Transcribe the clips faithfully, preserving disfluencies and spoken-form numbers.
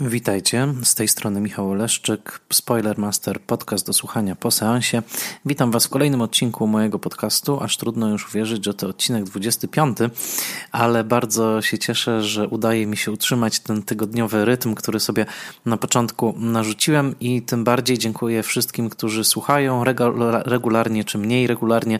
Witajcie, z tej strony Michał Oleszczyk, Spoiler Master Podcast do słuchania po seansie. Witam Was w kolejnym odcinku mojego podcastu, aż trudno już uwierzyć, że to odcinek dwudziesty piąty, ale bardzo się cieszę, że udaje mi się utrzymać ten tygodniowy rytm, który sobie na początku narzuciłem, i tym bardziej dziękuję wszystkim, którzy słuchają regularnie czy mniej regularnie.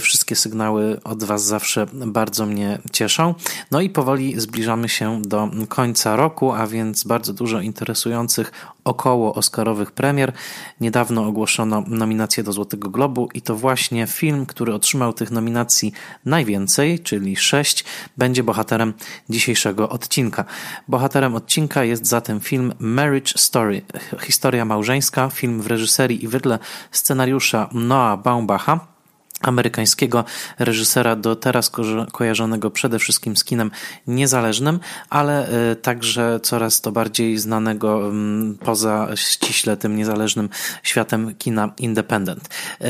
Wszystkie sygnały od Was zawsze bardzo mnie cieszą. No i powoli zbliżamy się do końca roku, a więc bardzo dużo interesujących około oscarowych premier. Niedawno ogłoszono nominacje do Złotego Globu i to właśnie film, który otrzymał tych nominacji najwięcej, czyli sześć, będzie bohaterem dzisiejszego odcinka. Bohaterem odcinka jest zatem film Marriage Story, historia małżeńska, film w reżyserii i wedle scenariusza Noah Baumbacha, amerykańskiego reżysera do teraz ko- kojarzonego przede wszystkim z kinem niezależnym, ale y, także coraz to bardziej znanego y, poza ściśle tym niezależnym światem kina independent. Y,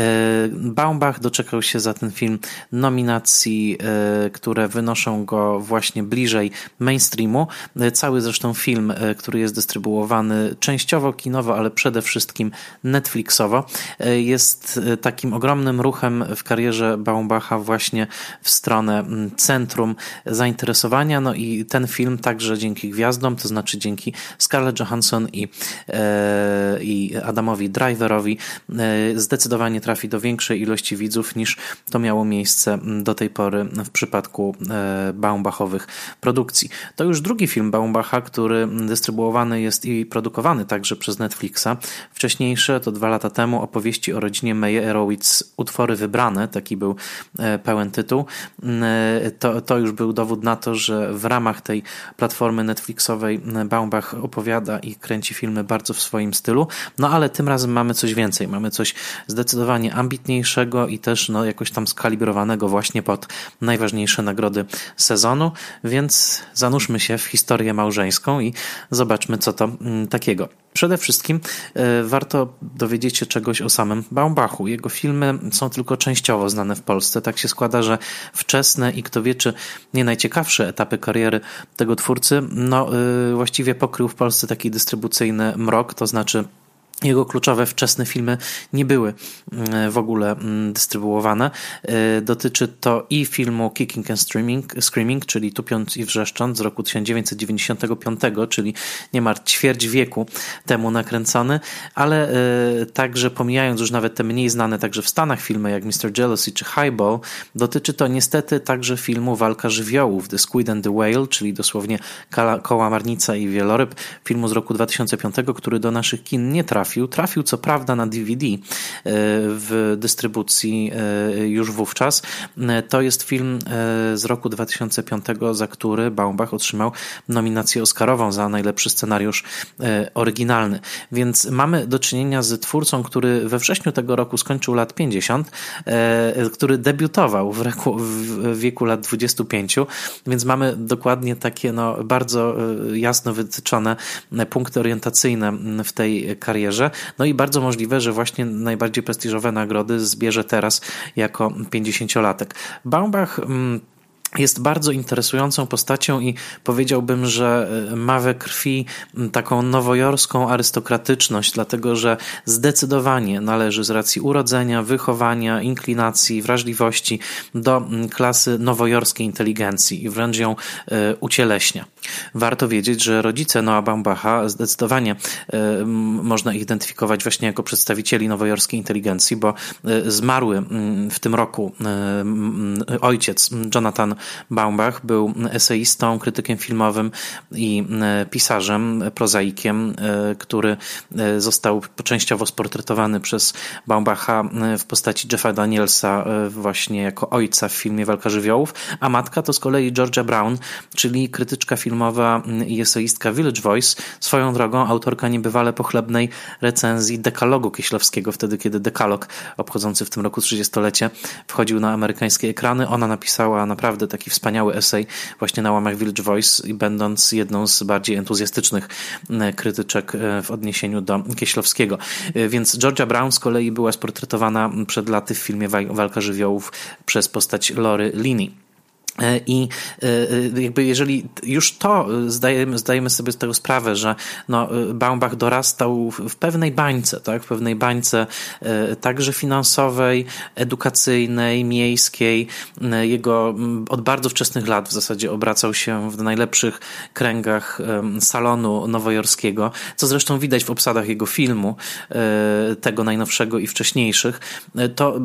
Baumbach doczekał się za ten film nominacji, y, które wynoszą go właśnie bliżej mainstreamu. Y, cały zresztą film, y, który jest dystrybuowany częściowo kinowo, ale przede wszystkim Netflixowo, y, jest y, takim ogromnym ruchem w karierze Baumbacha właśnie w stronę centrum zainteresowania, no i ten film także dzięki gwiazdom, to znaczy dzięki Scarlett Johansson i, e, i Adamowi Driverowi e, zdecydowanie trafi do większej ilości widzów niż to miało miejsce do tej pory w przypadku e, Baumbachowych produkcji. To już drugi film Baumbacha, który dystrybuowany jest i produkowany także przez Netflixa. Wcześniejsze to dwa lata temu opowieści o rodzinie Meyerowitz, utwory wybrane, taki był pełen tytuł. To, to już był dowód na to, że w ramach tej platformy Netflixowej Baumbach opowiada i kręci filmy bardzo w swoim stylu, no ale tym razem mamy coś więcej, mamy coś zdecydowanie ambitniejszego i też no, jakoś tam skalibrowanego właśnie pod najważniejsze nagrody sezonu, więc zanurzmy się w historię małżeńską i zobaczmy, co to takiego. Przede wszystkim y, warto dowiedzieć się czegoś o samym Baumbachu. Jego filmy są tylko częściowo znane w Polsce. Tak się składa, że wczesne i kto wie, czy nie najciekawsze etapy kariery tego twórcy no, y, właściwie pokrył w Polsce taki dystrybucyjny mrok, to znaczy jego kluczowe wczesne filmy nie były w ogóle dystrybuowane. Dotyczy to i filmu Kicking and Screaming, Screaming, czyli Tupiąc i Wrzeszcząc z roku tysiąc dziewięćset dziewięćdziesiątego piątego, czyli niemal ćwierć wieku temu nakręcony, ale także pomijając już nawet te mniej znane także w Stanach filmy jak mister Jealousy czy Highball, dotyczy to niestety także filmu Walka Żywiołów, The Squid and the Whale, czyli dosłownie Kołamarnica i Wieloryb, filmu z roku dwa tysiące piątego, który do naszych kin nie trafił. Trafił, trafił co prawda na D V D w dystrybucji już wówczas. To jest film z roku dwa tysiące piątego, za który Baumbach otrzymał nominację oscarową za najlepszy scenariusz oryginalny. Więc mamy do czynienia z twórcą, który we wrześniu tego roku skończył lat pięćdziesiąt, który debiutował w, roku, w wieku lat dwudziestu pięciu, więc mamy dokładnie takie no, bardzo jasno wytyczone punkty orientacyjne w tej karierze. No i bardzo możliwe, że właśnie najbardziej prestiżowe nagrody zbierze teraz jako pięćdziesięciolatek. Baumbach jest bardzo interesującą postacią i powiedziałbym, że ma we krwi taką nowojorską arystokratyczność, dlatego że zdecydowanie należy z racji urodzenia, wychowania, inklinacji, wrażliwości do klasy nowojorskiej inteligencji i wręcz ją ucieleśnia. Warto wiedzieć, że rodzice Noah Baumbacha zdecydowanie można identyfikować właśnie jako przedstawicieli nowojorskiej inteligencji, bo zmarły w tym roku ojciec Jonathan Baumbach był eseistą, krytykiem filmowym i pisarzem, prozaikiem, który został częściowo sportretowany przez Baumbacha w postaci Jeffa Danielsa właśnie jako ojca w filmie Walka Żywiołów, a matka to z kolei Georgia Brown, czyli krytyczka filmowa i eseistka Village Voice, swoją drogą autorka niebywale pochlebnej recenzji Dekalogu Kieślowskiego, wtedy kiedy Dekalog obchodzący w tym roku trzydziestolecie wchodził na amerykańskie ekrany. Ona napisała naprawdę taki wspaniały esej właśnie na łamach Village Voice i będąc jedną z bardziej entuzjastycznych krytyczek w odniesieniu do Kieślowskiego. Więc Georgia Brown z kolei była sportretowana przed laty w filmie Walka Żywiołów przez postać Lory Linney. I jakby jeżeli już to zdajemy, zdajemy sobie z tego sprawę, że no Baumbach dorastał w pewnej bańce, tak, w pewnej bańce także finansowej, edukacyjnej, miejskiej. Jego od bardzo wczesnych lat w zasadzie obracał się w najlepszych kręgach salonu nowojorskiego, co zresztą widać w obsadach jego filmu, tego najnowszego i wcześniejszych. To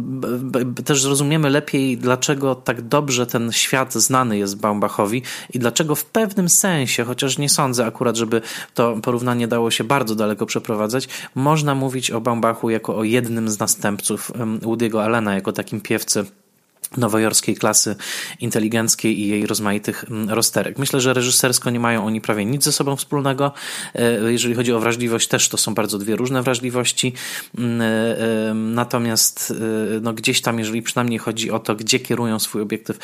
też zrozumiemy lepiej, dlaczego tak dobrze ten świat znany jest Baumbachowi i dlaczego w pewnym sensie, chociaż nie sądzę akurat, żeby to porównanie dało się bardzo daleko przeprowadzać, można mówić o Baumbachu jako o jednym z następców Woody'ego Allena, jako takim piewcy nowojorskiej klasy inteligenckiej i jej rozmaitych rozterek. Myślę, że reżysersko nie mają oni prawie nic ze sobą wspólnego. Jeżeli chodzi o wrażliwość, też to są bardzo dwie różne wrażliwości. Natomiast no, gdzieś tam, jeżeli przynajmniej chodzi o to, gdzie kierują swój obiektyw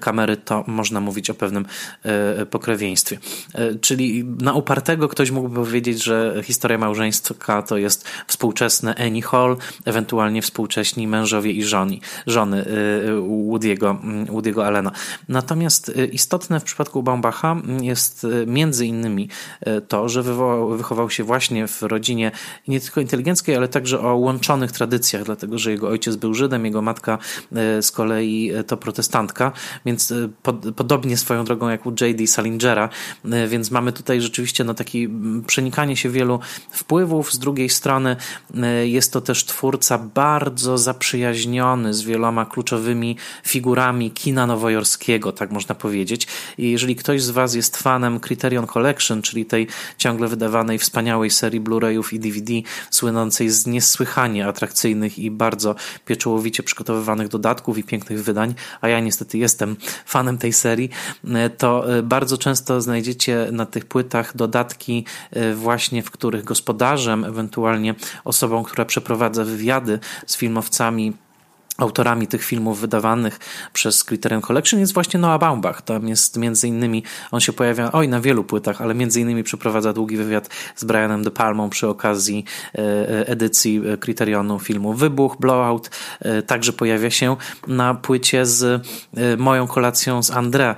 kamery, to można mówić o pewnym pokrewieństwie. Czyli na upartego ktoś mógłby powiedzieć, że historia małżeńska to jest współczesne Annie Hall, ewentualnie współcześni mężowie i żony. żony Woody'ego, Woody'ego Allena. Natomiast istotne w przypadku Baumbacha jest między innymi to, że wywołał, wychował się właśnie w rodzinie nie tylko inteligenckiej, ale także o łączonych tradycjach, dlatego że jego ojciec był Żydem, jego matka z kolei to protestantka, więc pod, podobnie swoją drogą jak u J D Salingera, więc mamy tutaj rzeczywiście no, takie przenikanie się wielu wpływów. Z drugiej strony jest to też twórca bardzo zaprzyjaźniony z wieloma kluczowymi figurami kina nowojorskiego, tak można powiedzieć. I jeżeli ktoś z was jest fanem Criterion Collection, czyli tej ciągle wydawanej wspaniałej serii Blu-rayów i D V D, słynącej z niesłychanie atrakcyjnych i bardzo pieczołowicie przygotowywanych dodatków i pięknych wydań, a ja niestety jestem fanem tej serii, to bardzo często znajdziecie na tych płytach dodatki właśnie, w których gospodarzem, ewentualnie osobą, która przeprowadza wywiady z filmowcami, autorami tych filmów wydawanych przez Criterion Collection jest właśnie Noah Baumbach. Tam jest między innymi, on się pojawia oj na wielu płytach, ale między innymi przeprowadza długi wywiad z Brianem de Palmą przy okazji edycji Criterionu filmu Wybuch, Blowout. Także pojawia się na płycie z Moją kolacją z André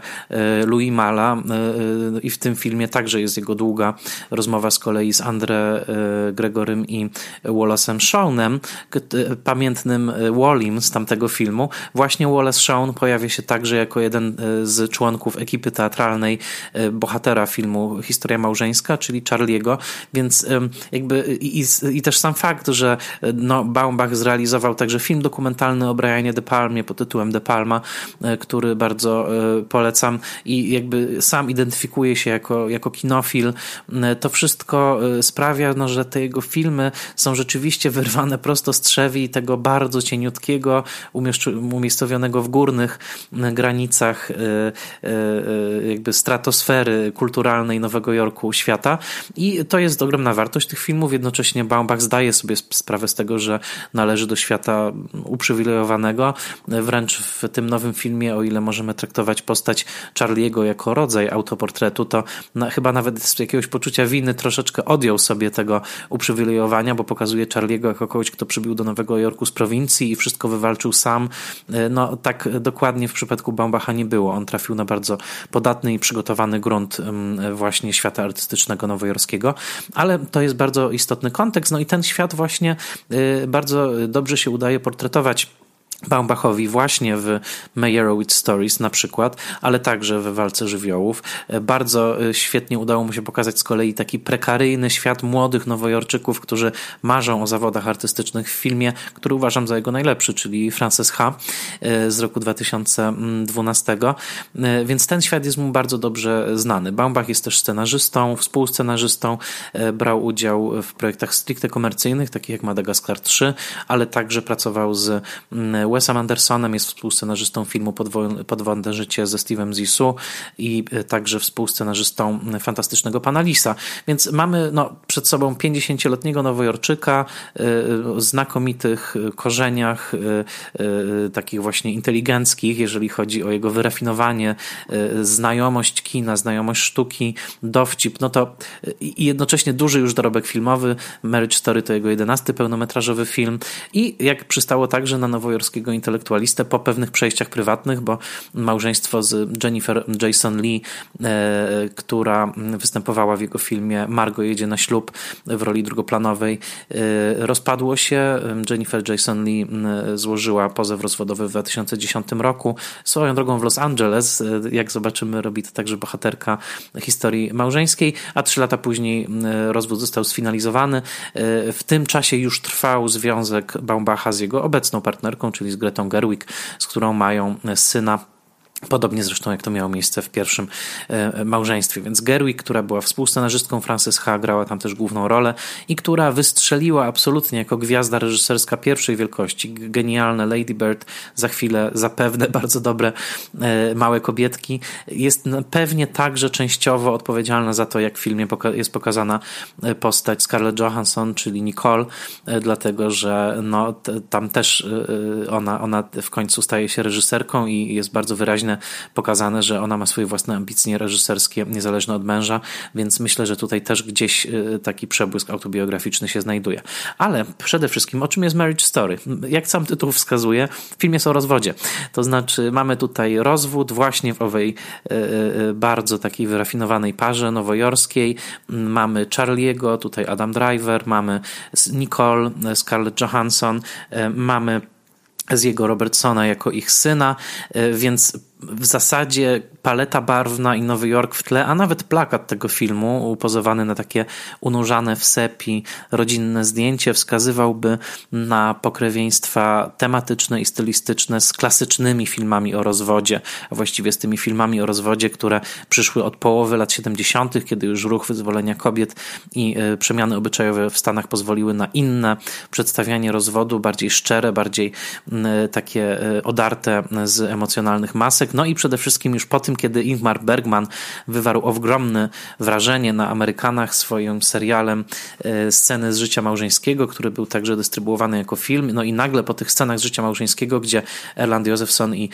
Louis Mala i w tym filmie także jest jego długa rozmowa z kolei z André Gregorym i Wallace'em Shawnem, pamiętnym Wallim z tamtego filmu. Właśnie Wallace Shawn pojawia się także jako jeden z członków ekipy teatralnej bohatera filmu Historia małżeńska, czyli Charliego, więc jakby i, i też sam fakt, że no, Baumbach zrealizował także film dokumentalny o Brianie de Palmie pod tytułem De Palma, który bardzo polecam i jakby sam identyfikuje się jako, jako kinofil. To wszystko sprawia, no, że te jego filmy są rzeczywiście wyrwane prosto z trzewi tego bardzo cieniutkiego, umiejscowionego w górnych granicach jakby stratosfery kulturalnej Nowego Jorku świata i to jest ogromna wartość tych filmów. Jednocześnie Baumbach zdaje sobie sprawę z tego, że należy do świata uprzywilejowanego. Wręcz w tym nowym filmie, o ile możemy traktować postać Charliego jako rodzaj autoportretu, to na, chyba nawet z jakiegoś poczucia winy troszeczkę odjął sobie tego uprzywilejowania, bo pokazuje Charliego jako kogoś, kto przybył do Nowego Jorku z prowincji i wszystko wywalczył sam. No tak dokładnie w przypadku Baumbacha nie było. On trafił na bardzo podatny i przygotowany grunt właśnie świata artystycznego nowojorskiego, ale to jest bardzo istotny kontekst. No i ten świat właśnie bardzo dobrze się udaje portretować Baumbachowi właśnie w Meyerowitz Stories na przykład, ale także w Walce Żywiołów. Bardzo świetnie udało mu się pokazać z kolei taki prekaryjny świat młodych nowojorczyków, którzy marzą o zawodach artystycznych w filmie, który uważam za jego najlepszy, czyli Frances Ha z roku dwa tysiące dwunastego. Więc ten świat jest mu bardzo dobrze znany. Baumbach jest też scenarzystą, współscenarzystą, brał udział w projektach stricte komercyjnych, takich jak Madagascar trzy, ale także pracował z Sam Andersonem, jest współscenarzystą filmu Podwodne życie ze Steve'em Zisu i także współscenarzystą Fantastycznego Pana Lisa. Więc mamy no, przed sobą pięćdziesięcioletniego nowojorczyka o znakomitych korzeniach takich właśnie inteligenckich, jeżeli chodzi o jego wyrafinowanie, znajomość kina, znajomość sztuki, dowcip. No to i jednocześnie duży już dorobek filmowy. Marriage Story to jego jedenasty pełnometrażowy film i jak przystało także na nowojorski polskiego intelektualistę po pewnych przejściach prywatnych, bo małżeństwo z Jennifer Jason Leigh, która występowała w jego filmie Margo jedzie na ślub w roli drugoplanowej, rozpadło się. Jennifer Jason Leigh złożyła pozew rozwodowy w dwa tysiące dziesiątym roku. Swoją drogą w Los Angeles, jak zobaczymy, robi to także bohaterka historii małżeńskiej, a trzy lata później rozwód został sfinalizowany. W tym czasie już trwał związek Baumbacha z jego obecną partnerką, czyli z Gretą Gerwig, z którą mają syna. Podobnie zresztą jak to miało miejsce w pierwszym małżeństwie. Więc Gerwig, która była współscenarzystką, Frances Ha grała tam też główną rolę i która wystrzeliła absolutnie jako gwiazda reżyserska pierwszej wielkości. Genialne Lady Bird, za chwilę zapewne bardzo dobre Małe kobietki. Jest pewnie także częściowo odpowiedzialna za to, jak w filmie jest pokazana postać Scarlett Johansson, czyli Nicole, dlatego że no, tam też ona, ona w końcu staje się reżyserką i jest bardzo wyraźnie pokazane, że ona ma swoje własne ambicje reżyserskie, niezależne od męża, więc myślę, że tutaj też gdzieś taki przebłysk autobiograficzny się znajduje. Ale przede wszystkim, o czym jest Marriage Story? Jak sam tytuł wskazuje, film jest o rozwodzie. To znaczy mamy tutaj rozwód właśnie w owej bardzo takiej wyrafinowanej parze nowojorskiej. Mamy Charliego, tutaj Adam Driver, mamy Nicole, Scarlett Johansson, mamy z jego Robertsona jako ich syna, więc w zasadzie paleta barwna i Nowy Jork w tle, a nawet plakat tego filmu upozowany na takie unurzane w sepi rodzinne zdjęcie wskazywałby na pokrewieństwa tematyczne i stylistyczne z klasycznymi filmami o rozwodzie, a właściwie z tymi filmami o rozwodzie, które przyszły od połowy lat siedemdziesiątych, kiedy już ruch wyzwolenia kobiet i przemiany obyczajowe w Stanach pozwoliły na inne przedstawianie rozwodu, bardziej szczere, bardziej takie odarte z emocjonalnych masek. No i przede wszystkim już po tym, kiedy Ingmar Bergman wywarł ogromne wrażenie na Amerykanach swoim serialem Sceny z życia małżeńskiego, który był także dystrybuowany jako film, no i nagle po tych scenach z życia małżeńskiego, gdzie Erland Josephson i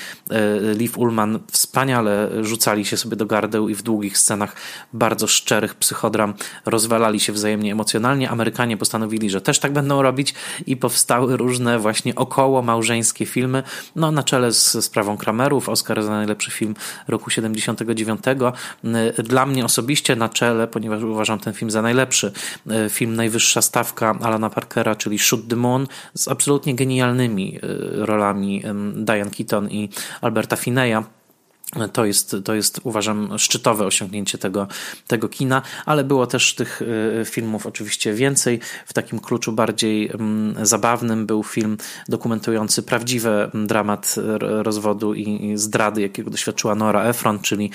Liv Ullmann wspaniale rzucali się sobie do gardeł i w długich scenach bardzo szczerych psychodram rozwalali się wzajemnie emocjonalnie, Amerykanie postanowili, że też tak będą robić i powstały różne właśnie około małżeńskie filmy, no na czele z sprawą Kramerów, Oscar za najlepszy film roku siedemdziesiątego dziewiątego. Dla mnie osobiście na czele, ponieważ uważam ten film za najlepszy, film Najwyższa stawka Alana Parkera, czyli Shoot the Moon, z absolutnie genialnymi rolami Diane Keaton i Alberta Fineya. To jest, to jest, uważam, szczytowe osiągnięcie tego, tego kina, ale było też tych filmów oczywiście więcej. W takim kluczu bardziej zabawnym był film dokumentujący prawdziwy dramat rozwodu i zdrady, jakiego doświadczyła Nora Ephron, czyli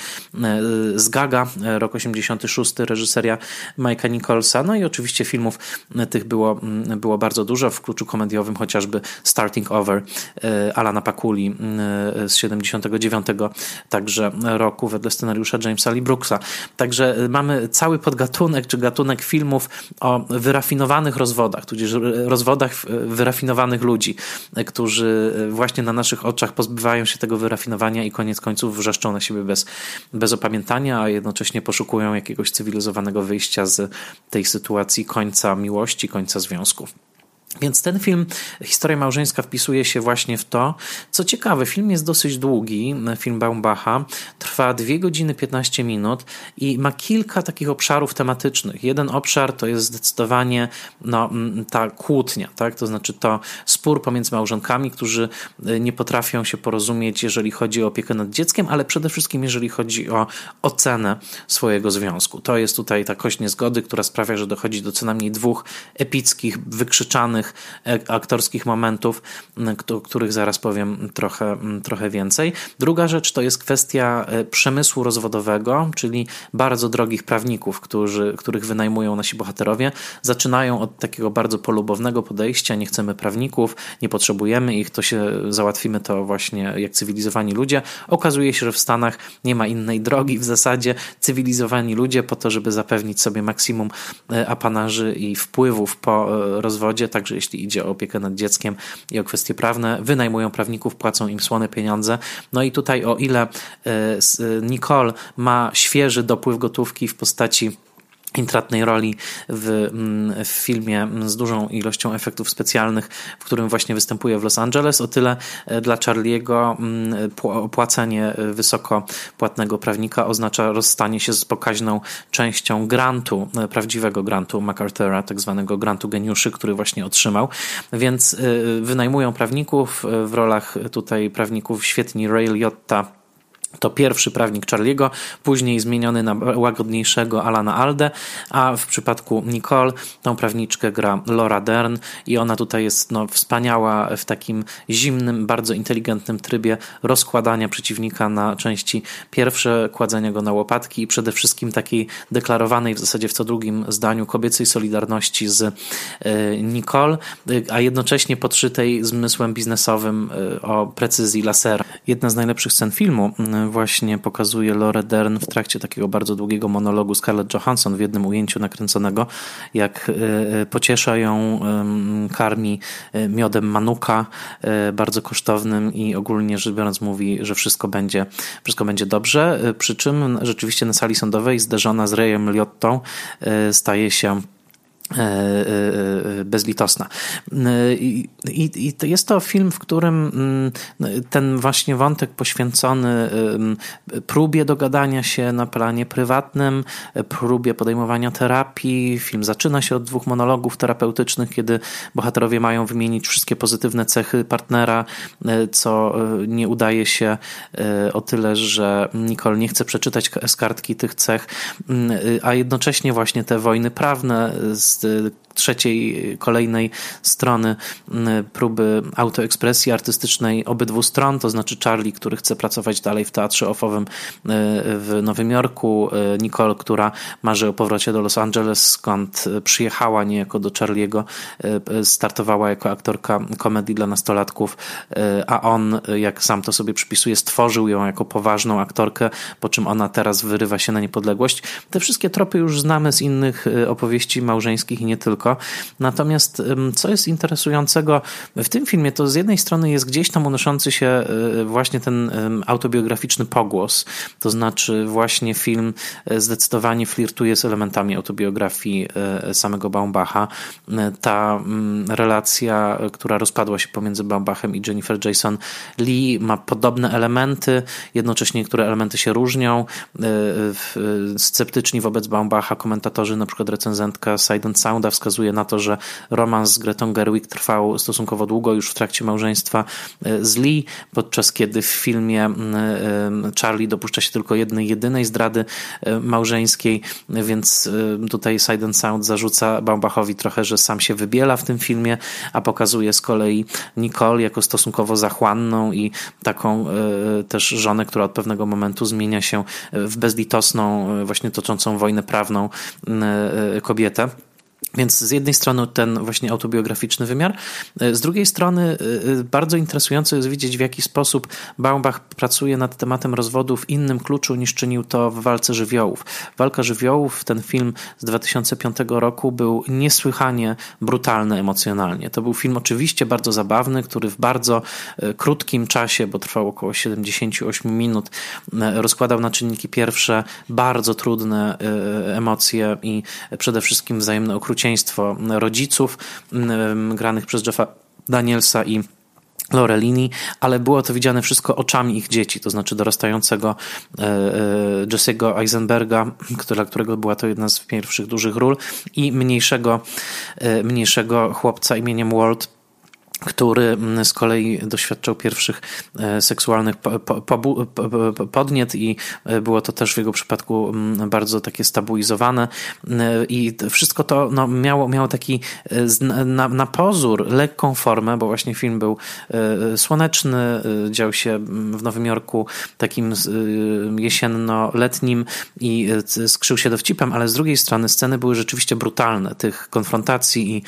Zgaga, rok osiemdziesiąty szósty, reżyseria Mike'a Nicholsa. No i oczywiście filmów tych było, było bardzo dużo. W kluczu komediowym chociażby Starting Over Alana Pakuli z siedemdziesiątego dziewiątego także roku wedle scenariusza Jamesa Lee Brooksa. Także mamy cały podgatunek, czy gatunek filmów o wyrafinowanych rozwodach, tudzież rozwodach wyrafinowanych ludzi, którzy właśnie na naszych oczach pozbywają się tego wyrafinowania i koniec końców wrzeszczą na siebie bez, bez opamiętania, a jednocześnie poszukują jakiegoś cywilizowanego wyjścia z tej sytuacji końca miłości, końca związku. Więc ten film, Historia małżeńska, wpisuje się właśnie w to. Co ciekawe, film jest dosyć długi, film Baumbacha, trwa dwie godziny piętnaście minut i ma kilka takich obszarów tematycznych. Jeden obszar to jest zdecydowanie no, ta kłótnia, tak? To znaczy to spór pomiędzy małżonkami, którzy nie potrafią się porozumieć, jeżeli chodzi o opiekę nad dzieckiem, ale przede wszystkim jeżeli chodzi o ocenę swojego związku. To jest tutaj ta kość niezgody, która sprawia, że dochodzi do co najmniej dwóch epickich, wykrzyczanych aktorskich momentów, o których zaraz powiem trochę, trochę więcej. Druga rzecz to jest kwestia przemysłu rozwodowego, czyli bardzo drogich prawników, którzy, których wynajmują nasi bohaterowie. Zaczynają od takiego bardzo polubownego podejścia, nie chcemy prawników, nie potrzebujemy ich, to się załatwimy to właśnie jak cywilizowani ludzie. Okazuje się, że w Stanach nie ma innej drogi w zasadzie. Cywilizowani ludzie po to, żeby zapewnić sobie maksimum apanaży i wpływów po rozwodzie, także jeśli idzie o opiekę nad dzieckiem i o kwestie prawne, wynajmują prawników, płacą im słone pieniądze. No i tutaj o ile Nicole ma świeży dopływ gotówki w postaci intratnej roli w, w filmie z dużą ilością efektów specjalnych, w którym właśnie występuje w Los Angeles. O tyle dla Charlie'ego opłacenie wysoko płatnego prawnika oznacza rozstanie się z pokaźną częścią grantu, prawdziwego grantu MacArthur'a, tak zwanego grantu geniuszy, który właśnie otrzymał. Więc wynajmują prawników, w rolach tutaj prawników świetni Ray Liotta, to pierwszy prawnik Charlie'ego, później zmieniony na łagodniejszego Alana Aldę, a w przypadku Nicole tą prawniczkę gra Laura Dern i ona tutaj jest no, wspaniała w takim zimnym, bardzo inteligentnym trybie rozkładania przeciwnika na części pierwsze, kładzenia go na łopatki i przede wszystkim takiej deklarowanej w zasadzie w co drugim zdaniu kobiecej solidarności z Nicole, a jednocześnie podszytej zmysłem biznesowym o precyzji lasera. Jedna z najlepszych scen filmu właśnie pokazuje Laurę Dern w trakcie takiego bardzo długiego monologu Scarlett Johansson w jednym ujęciu nakręconego, jak pociesza ją, karmi miodem manuka bardzo kosztownym i ogólnie rzecz biorąc mówi, że wszystko będzie, wszystko będzie dobrze, przy czym rzeczywiście na sali sądowej zderzona z Rayem Liottą staje się bezlitosna. I, i, i to jest to film, w którym ten właśnie wątek poświęcony próbie dogadania się na planie prywatnym, próbie podejmowania terapii. Film zaczyna się od dwóch monologów terapeutycznych, kiedy bohaterowie mają wymienić wszystkie pozytywne cechy partnera, co nie udaje się o tyle, że Nicole nie chce przeczytać z kartki tych cech, a jednocześnie właśnie te wojny prawne z trzeciej, kolejnej strony próby autoekspresji artystycznej obydwu stron, to znaczy Charlie, który chce pracować dalej w teatrze ofowym w Nowym Jorku, Nicole, która marzy o powrocie do Los Angeles, skąd przyjechała niejako do Charliego, startowała jako aktorka komedii dla nastolatków, a on, jak sam to sobie przypisuje, stworzył ją jako poważną aktorkę, po czym ona teraz wyrywa się na niepodległość. Te wszystkie tropy już znamy z innych opowieści małżeńskich i nie tylko. Natomiast co jest interesującego w tym filmie, to z jednej strony jest gdzieś tam unoszący się właśnie ten autobiograficzny pogłos, to znaczy właśnie film zdecydowanie flirtuje z elementami autobiografii samego Baumbacha. Ta relacja, która rozpadła się pomiędzy Baumbachem i Jennifer Jason Leigh, ma podobne elementy, jednocześnie niektóre elementy się różnią. Sceptyczni wobec Baumbacha komentatorzy, na przykład recenzentka Side and Sounda wskazuje na to, że romans z Gretą Gerwig trwał stosunkowo długo już w trakcie małżeństwa z Lee, podczas kiedy w filmie Charlie dopuszcza się tylko jednej, jedynej zdrady małżeńskiej, więc tutaj Side and Sound zarzuca Baumbachowi trochę, że sam się wybiela w tym filmie, a pokazuje z kolei Nicole jako stosunkowo zachłanną i taką też żonę, która od pewnego momentu zmienia się w bezlitosną, właśnie toczącą wojnę prawną kobietę. Więc z jednej strony ten właśnie autobiograficzny wymiar, z drugiej strony bardzo interesujące jest widzieć, w jaki sposób Baumbach pracuje nad tematem rozwodu w innym kluczu niż czynił to w Walce Żywiołów. Walka Żywiołów, ten film z dwa tysiące piątego roku, był niesłychanie brutalny emocjonalnie. To był film oczywiście bardzo zabawny, który w bardzo krótkim czasie, bo trwał około siedemdziesiąt osiem minut, rozkładał na czynniki pierwsze bardzo trudne emocje i przede wszystkim wzajemne okrucieństwo Okrucieństwo rodziców granych przez Jeffa Danielsa i Lorelini, ale było to widziane wszystko oczami ich dzieci, to znaczy dorastającego Jesse'ego Eisenberga, dla którego była to jedna z pierwszych dużych ról, i mniejszego, mniejszego chłopca imieniem Walt, który z kolei doświadczał pierwszych seksualnych podniet i było to też w jego przypadku bardzo takie stabilizowane i wszystko to no, miało, miało taki na, na pozór lekką formę, bo właśnie film był słoneczny, dział się w Nowym Jorku takim jesienno-letnim i skrzył się dowcipem, ale z drugiej strony sceny były rzeczywiście brutalne, tych konfrontacji i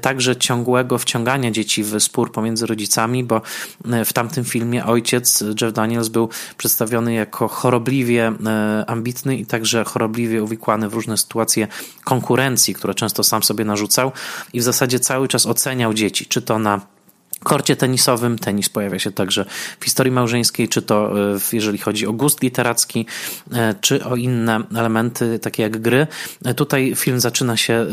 także ciągłego wciągania dzieci w spór pomiędzy rodzicami, bo w tamtym filmie ojciec Jeff Daniels był przedstawiony jako chorobliwie ambitny i także chorobliwie uwikłany w różne sytuacje konkurencji, które często sam sobie narzucał i w zasadzie cały czas oceniał dzieci, czy to na korcie tenisowym. Tenis pojawia się także w historii małżeńskiej, czy to jeżeli chodzi o gust literacki, czy o inne elementy takie jak gry. Tutaj film zaczyna się,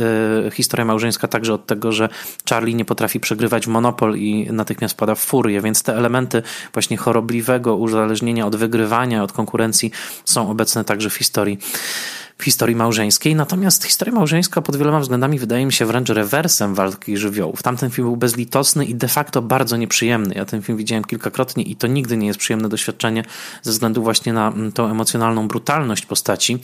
historia małżeńska, także od tego, że Charlie nie potrafi przegrywać w Monopol i natychmiast pada w furię, więc te elementy właśnie chorobliwego uzależnienia od wygrywania, od konkurencji są obecne także w historii. W historii małżeńskiej. Natomiast historia małżeńska pod wieloma względami wydaje mi się wręcz rewersem Walki żywiołów. Tamten film był bezlitosny i de facto bardzo nieprzyjemny. Ja ten film widziałem kilkakrotnie i to nigdy nie jest przyjemne doświadczenie ze względu właśnie na tą emocjonalną brutalność postaci.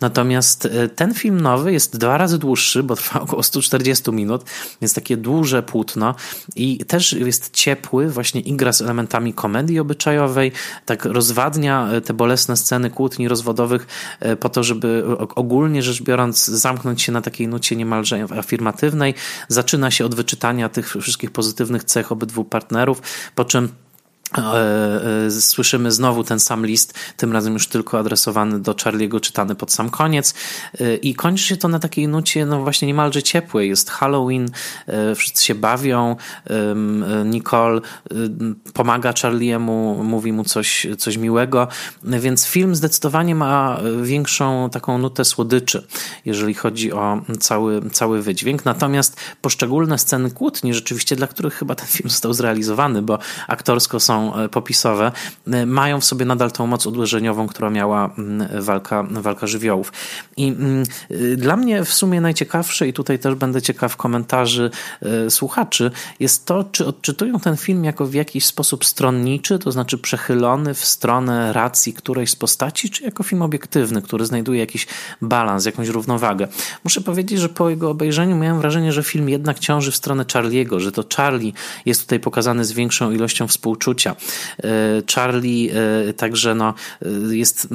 Natomiast ten film nowy jest dwa razy dłuższy, bo trwa około sto czterdzieści minut, więc takie duże płótno i też jest ciepły, właśnie igra z elementami komedii obyczajowej, tak rozwadnia te bolesne sceny kłótni rozwodowych po to, żeby ogólnie rzecz biorąc zamknąć się na takiej nucie niemalże afirmatywnej. Zaczyna się od wyczytania tych wszystkich pozytywnych cech obydwu partnerów, po czym słyszymy znowu ten sam list, tym razem już tylko adresowany do Charliego, czytany pod sam koniec i kończy się to na takiej nucie no właśnie niemalże ciepłej. Jest Halloween, wszyscy się bawią, Nicole pomaga Charliemu, mówi mu coś, coś miłego, więc film zdecydowanie ma większą taką nutę słodyczy, jeżeli chodzi o cały, cały wydźwięk. Natomiast poszczególne sceny kłótni, rzeczywiście dla których chyba ten film został zrealizowany, bo aktorsko są popisowe, mają w sobie nadal tą moc odłożeniową, która miała walka, walka żywiołów. I dla mnie w sumie najciekawsze, i tutaj też będę ciekaw komentarzy słuchaczy, jest to, czy odczytują ten film jako w jakiś sposób stronniczy, to znaczy przechylony w stronę racji którejś z postaci, czy jako film obiektywny, który znajduje jakiś balans, jakąś równowagę. Muszę powiedzieć, że po jego obejrzeniu miałem wrażenie, że film jednak ciąży w stronę Charliego, że to Charlie jest tutaj pokazany z większą ilością współczucia. Charlie także no, jest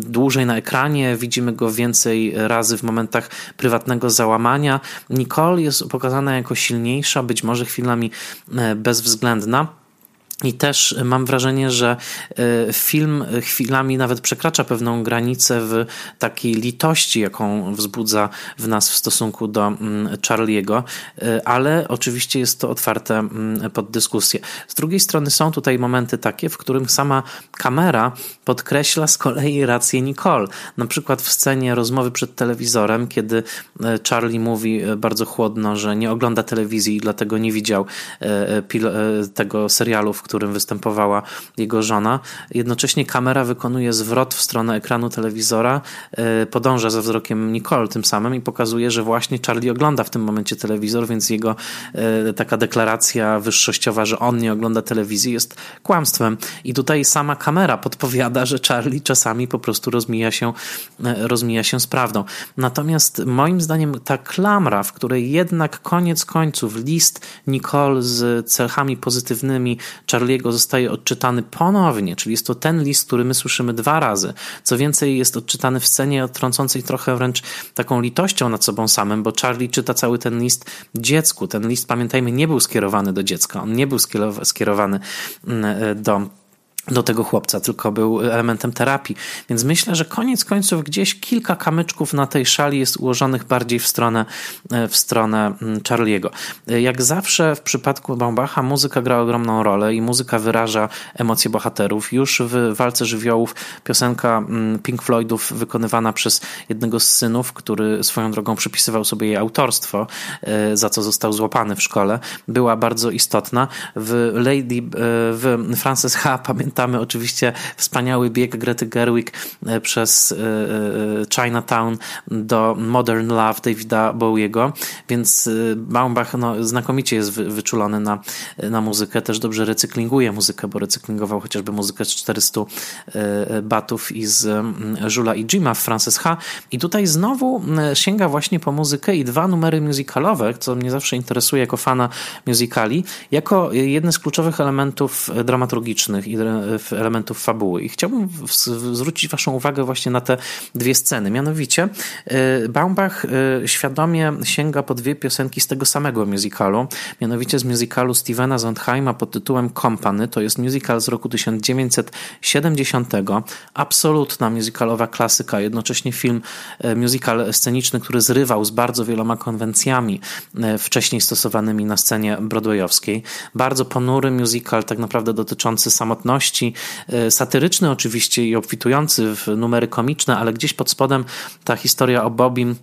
dłużej na ekranie, widzimy go więcej razy w momentach prywatnego załamania. Nicole jest pokazana jako silniejsza, być może chwilami bezwzględna. I też mam wrażenie, że film chwilami nawet przekracza pewną granicę w takiej litości, jaką wzbudza w nas w stosunku do Charlie'ego, ale oczywiście jest to otwarte pod dyskusję. Z drugiej strony są tutaj momenty takie, w którym sama kamera podkreśla z kolei rację Nicole. Na przykład w scenie rozmowy przed telewizorem, kiedy Charlie mówi bardzo chłodno, że nie ogląda telewizji i dlatego nie widział tego serialu, w którym występowała jego żona. Jednocześnie kamera wykonuje zwrot w stronę ekranu telewizora, podąża za wzrokiem Nicole tym samym i pokazuje, że właśnie Charlie ogląda w tym momencie telewizor, więc jego taka deklaracja wyższościowa, że on nie ogląda telewizji, jest kłamstwem. I tutaj sama kamera podpowiada, że Charlie czasami po prostu rozmija się, rozmija się z prawdą. Natomiast moim zdaniem ta klamra, w której jednak koniec końców list Nicole z cechami pozytywnymi Charliego zostaje odczytany ponownie, czyli jest to ten list, który my słyszymy dwa razy. Co więcej, jest odczytany w scenie trącącej trochę wręcz taką litością nad sobą samym, bo Charlie czyta cały ten list dziecku. Ten list, pamiętajmy, nie był skierowany do dziecka, on nie był skierowany do do tego chłopca, tylko był elementem terapii. Więc myślę, że koniec końców gdzieś kilka kamyczków na tej szali jest ułożonych bardziej w stronę, w stronę Charliego. Jak zawsze w przypadku Baumbacha muzyka gra ogromną rolę i muzyka wyraża emocje bohaterów. Już w Walce żywiołów piosenka Pink Floydów wykonywana przez jednego z synów, który swoją drogą przypisywał sobie jej autorstwo, za co został złapany w szkole, była bardzo istotna. W Lady, w Frances Ha, pamiętam, Pamiętamy oczywiście wspaniały bieg Grety Gerwig przez Chinatown do Modern Love Davida Bowiego, więc Baumbach no, znakomicie jest wyczulony na, na muzykę, też dobrze recyklinguje muzykę, bo recyklingował chociażby muzykę z czterystu batów i z Żula i Jima w Frances Ha. I tutaj znowu sięga właśnie po muzykę i dwa numery musicalowe, co mnie zawsze interesuje jako fana musicali, jako jeden z kluczowych elementów dramaturgicznych i elementów fabuły. I chciałbym w, w, zwrócić waszą uwagę właśnie na te dwie sceny. Mianowicie y, Baumbach y, świadomie sięga po dwie piosenki z tego samego musicalu, mianowicie z musicalu Stevena Sondheima pod tytułem Company. To jest musical z roku tysiąc dziewięćset siedemdziesiątego. Absolutna musicalowa klasyka, jednocześnie film y, musical sceniczny, który zrywał z bardzo wieloma konwencjami y, wcześniej stosowanymi na scenie broadwayowskiej. Bardzo ponury musical, tak naprawdę dotyczący samotności, y, satyryczny oczywiście i obfitujący w numery komiczne, ale gdzieś pod spodem ta historia o Bobim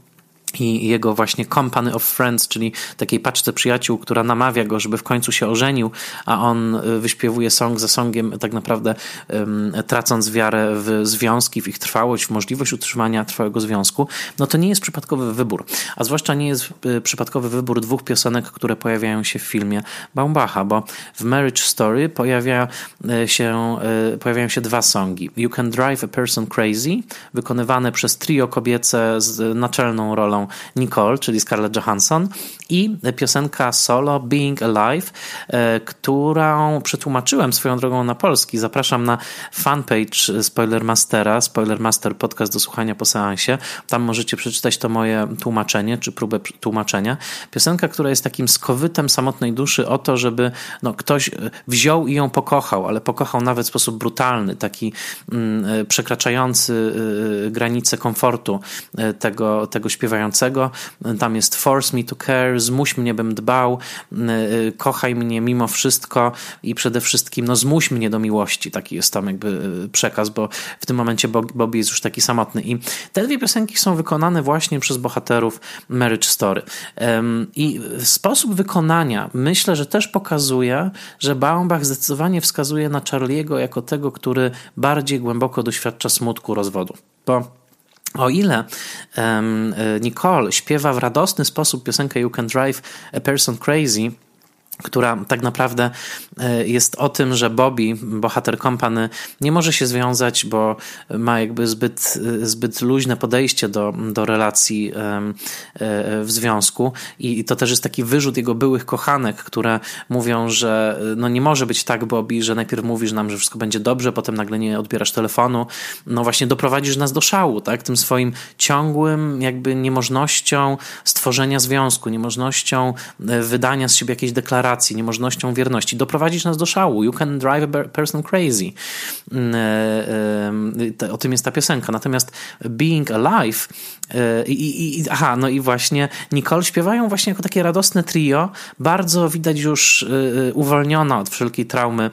i jego właśnie company of friends, czyli takiej paczce przyjaciół, która namawia go, żeby w końcu się ożenił, a on wyśpiewuje song za songiem, tak naprawdę um, tracąc wiarę w związki, w ich trwałość, w możliwość utrzymania trwałego związku. No to nie jest przypadkowy wybór, a zwłaszcza nie jest przypadkowy wybór dwóch piosenek, które pojawiają się w filmie Baumbacha, bo w Marriage Story pojawia się, pojawiają się dwa songi. You Can Drive a Person Crazy, wykonywane przez trio kobiece z naczelną rolą Nicole, czyli Scarlett Johansson, i piosenka solo Being Alive, którą przetłumaczyłem swoją drogą na polski. Zapraszam na fanpage Spoiler Mastera, Spoiler Master Podcast do słuchania po seansie. Tam możecie przeczytać to moje tłumaczenie, czy próbę tłumaczenia. Piosenka, która jest takim skowytem samotnej duszy o to, żeby no, ktoś wziął i ją pokochał, ale pokochał nawet w sposób brutalny, taki mm, przekraczający y, granice komfortu y, tego, tego śpiewającego. Tam jest force me to care, zmuś mnie, bym dbał, kochaj mnie mimo wszystko i przede wszystkim no, zmuś mnie do miłości. Taki jest tam jakby przekaz, bo w tym momencie Bobby jest już taki samotny. I te dwie piosenki są wykonane właśnie przez bohaterów Marriage Story. I sposób wykonania myślę, że też pokazuje, że Baumbach zdecydowanie wskazuje na Charlie'ego jako tego, który bardziej głęboko doświadcza smutku rozwodu. Bo o ile um, Nicole śpiewa w radosny sposób piosenkę You Can Drive a Person Crazy, która tak naprawdę jest o tym, że Bobby, bohater kompany, nie może się związać, bo ma jakby zbyt, zbyt luźne podejście do, do relacji w związku i to też jest taki wyrzut jego byłych kochanek, które mówią, że no nie może być tak, Bobby, że najpierw mówisz nam, że wszystko będzie dobrze, potem nagle nie odbierasz telefonu, no właśnie doprowadzisz nas do szału, tak, tym swoim ciągłym jakby niemożnością stworzenia związku, niemożnością wydania z siebie jakiejś deklaracji, niemożnością wierności. Doprowadzić nas do szału. You can drive a person crazy. O tym jest ta piosenka. Natomiast Being Alive i, i, i aha, no i właśnie Nicole śpiewają właśnie jako takie radosne trio. Bardzo widać już uwolniona od wszelkiej traumy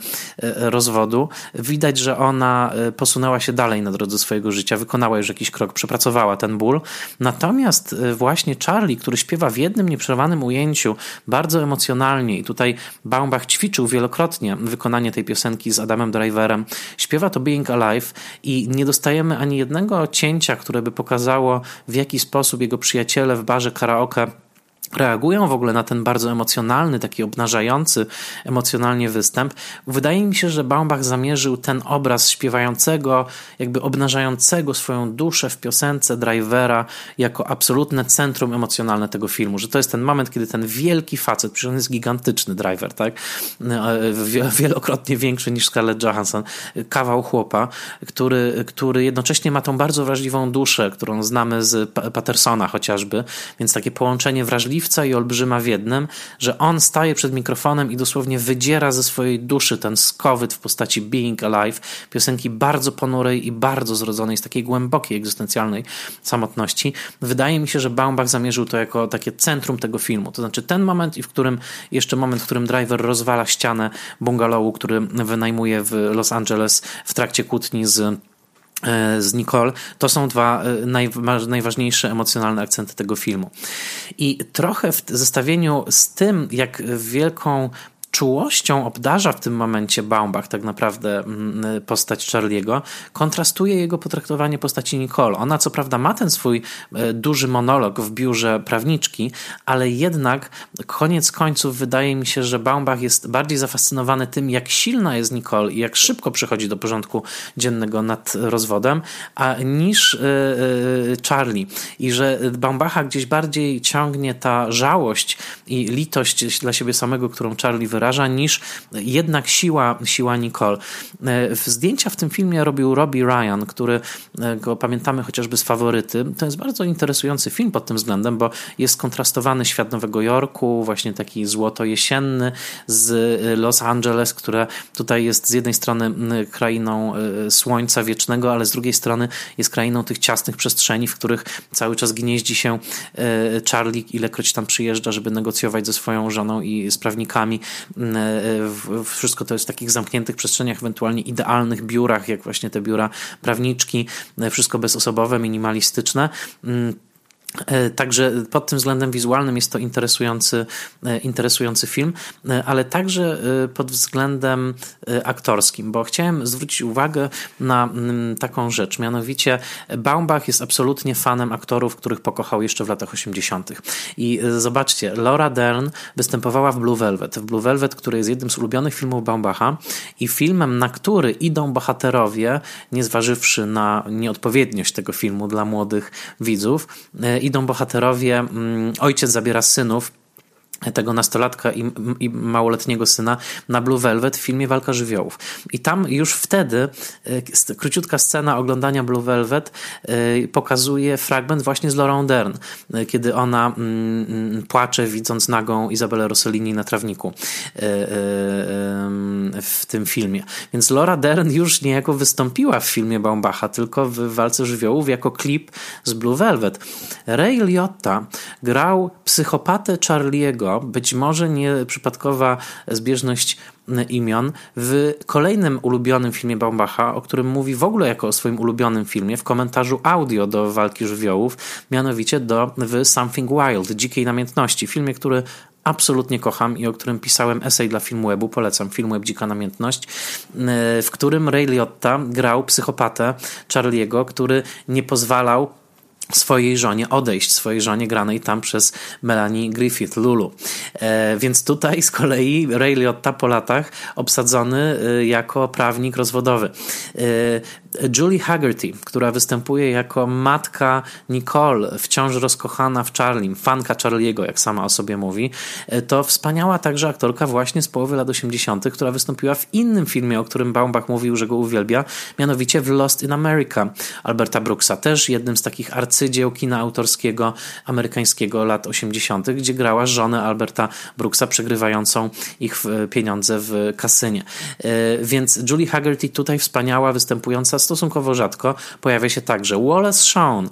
rozwodu. Widać, że ona posunęła się dalej na drodze swojego życia. Wykonała już jakiś krok, przepracowała ten ból. Natomiast właśnie Charlie, który śpiewa w jednym nieprzerwanym ujęciu, bardzo emocjonalnie, i tutaj Baumbach ćwiczył wielokrotnie wykonanie tej piosenki z Adamem Driverem. Śpiewa to Being Alive i nie dostajemy ani jednego cięcia, które by pokazało, w jaki sposób jego przyjaciele w barze karaoke reagują w ogóle na ten bardzo emocjonalny, taki obnażający emocjonalnie występ. Wydaje mi się, że Baumbach zamierzył ten obraz śpiewającego, jakby obnażającego swoją duszę w piosence Drivera jako absolutne centrum emocjonalne tego filmu, że to jest ten moment, kiedy ten wielki facet, przecież on jest gigantyczny Driver, tak? Wielokrotnie większy niż Scarlett Johansson, kawał chłopa, który, który jednocześnie ma tą bardzo wrażliwą duszę, którą znamy z Pattersona chociażby, więc takie połączenie wrażliwości i olbrzyma w jednym, że on staje przed mikrofonem i dosłownie wydziera ze swojej duszy ten skowyt w postaci Being Alive, piosenki bardzo ponurej i bardzo zrodzonej z takiej głębokiej egzystencjalnej samotności. Wydaje mi się, że Baumbach zamierzył to jako takie centrum tego filmu, to znaczy ten moment i w którym, jeszcze moment, w którym Driver rozwala ścianę bungalowu, który wynajmuje w Los Angeles w trakcie kłótni z z Nicole, to są dwa najważniejsze emocjonalne akcenty tego filmu. I trochę w zestawieniu z tym, jak wielką czułością obdarza w tym momencie Baumbach tak naprawdę postać Charlie'ego, kontrastuje jego potraktowanie postaci Nicole. Ona co prawda ma ten swój duży monolog w biurze prawniczki, ale jednak koniec końców wydaje mi się, że Baumbach jest bardziej zafascynowany tym, jak silna jest Nicole i jak szybko przychodzi do porządku dziennego nad rozwodem, a niż Charlie. I że Baumbacha gdzieś bardziej ciągnie ta żałość i litość dla siebie samego, którą Charlie wyraża, wyraża, niż jednak siła, siła Nicole. Zdjęcia w tym filmie robił Robbie Ryan, który go pamiętamy chociażby z Faworyty. To jest bardzo interesujący film pod tym względem, bo jest kontrastowany świat Nowego Jorku, właśnie taki złoto-jesienny, z Los Angeles, które tutaj jest z jednej strony krainą słońca wiecznego, ale z drugiej strony jest krainą tych ciasnych przestrzeni, w których cały czas gnieździ się Charlie, ilekroć tam przyjeżdża, żeby negocjować ze swoją żoną i z prawnikami. Wszystko to jest w takich zamkniętych przestrzeniach, ewentualnie idealnych biurach, jak właśnie te biura prawniczki, wszystko bezosobowe, minimalistyczne. Także pod tym względem wizualnym jest to interesujący, interesujący film, ale także pod względem aktorskim, bo chciałem zwrócić uwagę na taką rzecz, mianowicie Baumbach jest absolutnie fanem aktorów, których pokochał jeszcze w latach osiemdziesiątych. I zobaczcie, Laura Dern występowała w Blue Velvet, w Blue Velvet, który jest jednym z ulubionych filmów Baumbacha i filmem, na który idą bohaterowie, nie zważywszy na nieodpowiedniość tego filmu dla młodych widzów, idą bohaterowie, ojciec zabiera synów, tego nastolatka i, i małoletniego syna na Blue Velvet w filmie Walka Żywiołów. I tam już wtedy e, króciutka scena oglądania Blue Velvet e, pokazuje fragment właśnie z Laurą Dern, e, kiedy ona mm, płacze, widząc nagą Izabelę Rossellini na trawniku e, e, w tym filmie. Więc Laura Dern już niejako wystąpiła w filmie Baumbacha, tylko w Walce Żywiołów jako klip z Blue Velvet. Ray Liotta grał psychopatę Charliego, być może nieprzypadkowa zbieżność imion, w kolejnym ulubionym filmie Baumbacha, o którym mówi w ogóle jako o swoim ulubionym filmie w komentarzu audio do Walki Żywiołów, mianowicie do w Something Wild, Dzikiej Namiętności, filmie, który absolutnie kocham i o którym pisałem esej dla Filmwebu, polecam, Filmweb Dzika Namiętność, w którym Ray Liotta grał psychopatę Charliego, który nie pozwalał swojej żonie odejść, swojej żonie granej tam przez Melanie Griffith, Lulu. E, więc tutaj z kolei Ray Liotta po latach obsadzony y, jako prawnik rozwodowy. E, Julie Haggerty, która występuje jako matka Nicole, wciąż rozkochana w Charlie, fanka Charliego, jak sama o sobie mówi, to wspaniała także aktorka właśnie z połowy lat osiemdziesiątych, która wystąpiła w innym filmie, o którym Baumbach mówił, że go uwielbia, mianowicie w Lost in America Alberta Brooksa, też jednym z takich arcydzieł kina autorskiego amerykańskiego lat osiemdziesiątych, gdzie grała żonę Alberta Brooksa, przegrywającą ich pieniądze w kasynie. Więc Julie Haggerty tutaj wspaniała, występująca stosunkowo rzadko, pojawia się także Wallace Shawn,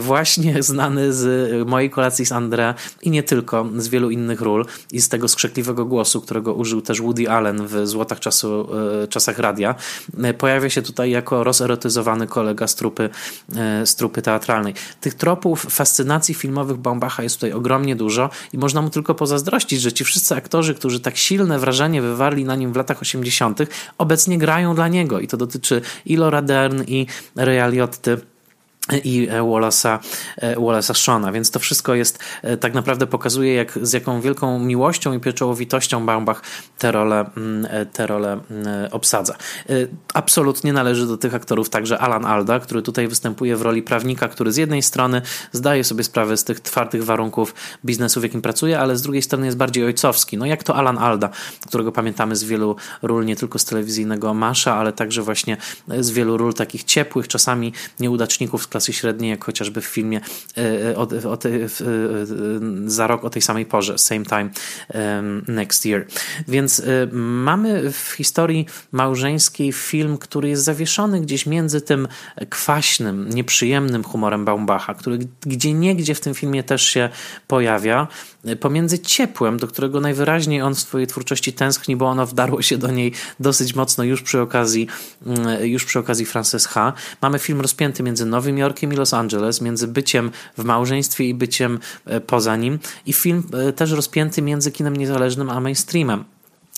właśnie znany z Mojej kolacji z André i nie tylko, z wielu innych ról i z tego skrzekliwego głosu, którego użył też Woody Allen w Złotych czasu, czasach radia. Pojawia się tutaj jako rozerotyzowany kolega z trupy, z trupy teatralnej. Tych tropów fascynacji filmowych Baumbacha jest tutaj ogromnie dużo i można mu tylko pozazdrościć, że ci wszyscy aktorzy, którzy tak silne wrażenie wywarli na nim w latach osiemdziesiątych, obecnie grają dla niego i to dotyczy i Laura Dern, i Raya Liotty, i Wallace'a, Wallace'a Shawna, więc to wszystko jest, tak naprawdę pokazuje, jak, z jaką wielką miłością i pieczołowitością Baumbach te role, te role obsadza. Absolutnie należy do tych aktorów także Alan Alda, który tutaj występuje w roli prawnika, który z jednej strony zdaje sobie sprawę z tych twardych warunków biznesu, w jakim pracuje, ale z drugiej strony jest bardziej ojcowski. No jak to Alan Alda, którego pamiętamy z wielu ról, nie tylko z telewizyjnego Masza, ale także właśnie z wielu ról takich ciepłych, czasami nieudaczników klasy średniej, jak chociażby w filmie o, o te, za rok o tej samej porze, same time next year. Więc mamy w historii małżeńskiej film, który jest zawieszony gdzieś między tym kwaśnym, nieprzyjemnym humorem Baumbacha, który gdzieniegdzie w tym filmie też się pojawia, pomiędzy ciepłem, do którego najwyraźniej on w swojej twórczości tęskni, bo ono wdarło się do niej dosyć mocno już przy okazji, już przy okazji Frances Ha. Mamy film rozpięty między Nowym Jorkiem i Los Angeles, między byciem w małżeństwie i byciem poza nim i film też rozpięty między kinem niezależnym a mainstreamem.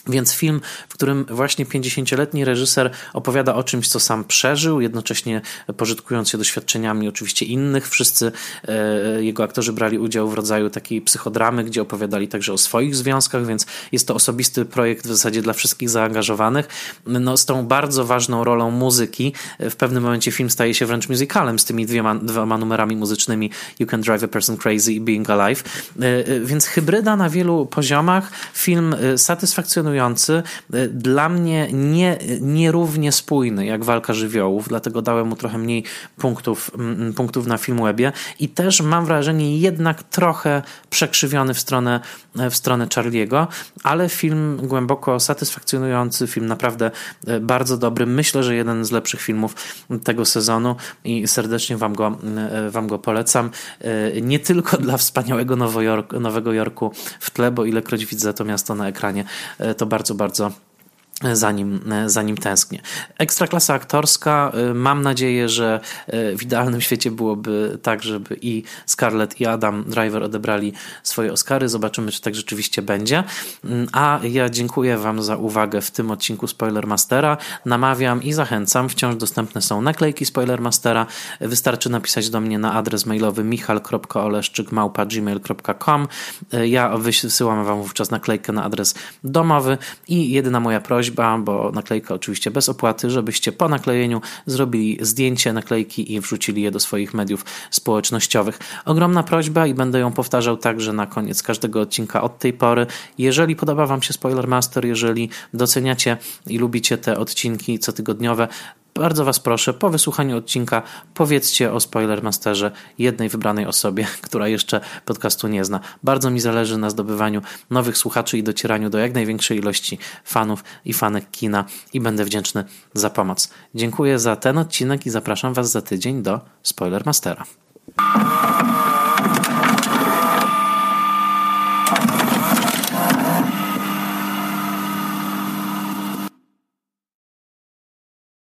Więc film, w którym właśnie pięćdziesięcioletni reżyser opowiada o czymś, co sam przeżył, jednocześnie pożytkując się doświadczeniami oczywiście innych. Wszyscy e, jego aktorzy brali udział w rodzaju takiej psychodramy, gdzie opowiadali także o swoich związkach, więc jest to osobisty projekt w zasadzie dla wszystkich zaangażowanych. No, z tą bardzo ważną rolą muzyki w pewnym momencie film staje się wręcz musicalem z tymi dwiema, dwoma numerami muzycznymi You Can Drive a Person Crazy i Being Alive. E, e, więc hybryda na wielu poziomach. Film satysfakcjonujący, dla mnie nie, nierównie spójny jak Walka żywiołów, dlatego dałem mu trochę mniej punktów, punktów na Filmwebie i też mam wrażenie jednak trochę przekrzywiony w stronę, w stronę Charliego, ale film głęboko satysfakcjonujący, film naprawdę bardzo dobry, myślę, że jeden z lepszych filmów tego sezonu i serdecznie wam go, wam go polecam, nie tylko dla wspaniałego Nowo Jork, Nowego Jorku w tle, bo ilekroć widzę to miasto na ekranie, to bardzo, bardzo za nim, za nim tęsknię. Ekstraklasa aktorska. Mam nadzieję, że w idealnym świecie byłoby tak, żeby i Scarlett, i Adam Driver odebrali swoje Oscary. Zobaczymy, czy tak rzeczywiście będzie. A ja dziękuję wam za uwagę w tym odcinku Spoilermastera. Namawiam i zachęcam. Wciąż dostępne są naklejki Spoilermastera. Wystarczy napisać do mnie na adres mailowy michal kropka oleszczyk małpa gmail kropka com. Ja wysyłam wam wówczas naklejkę na adres domowy i jedyna moja prośba, bo naklejka oczywiście bez opłaty, żebyście po naklejeniu zrobili zdjęcie naklejki i wrzucili je do swoich mediów społecznościowych. Ogromna prośba i będę ją powtarzał także na koniec każdego odcinka od tej pory. Jeżeli podoba wam się Spoiler Master, jeżeli doceniacie i lubicie te odcinki cotygodniowe, bardzo was proszę, po wysłuchaniu odcinka powiedzcie o Spoilermasterze jednej wybranej osobie, która jeszcze podcastu nie zna. Bardzo mi zależy na zdobywaniu nowych słuchaczy i docieraniu do jak największej ilości fanów i fanek kina i będę wdzięczny za pomoc. Dziękuję za ten odcinek i zapraszam was za tydzień do Spoilermastera.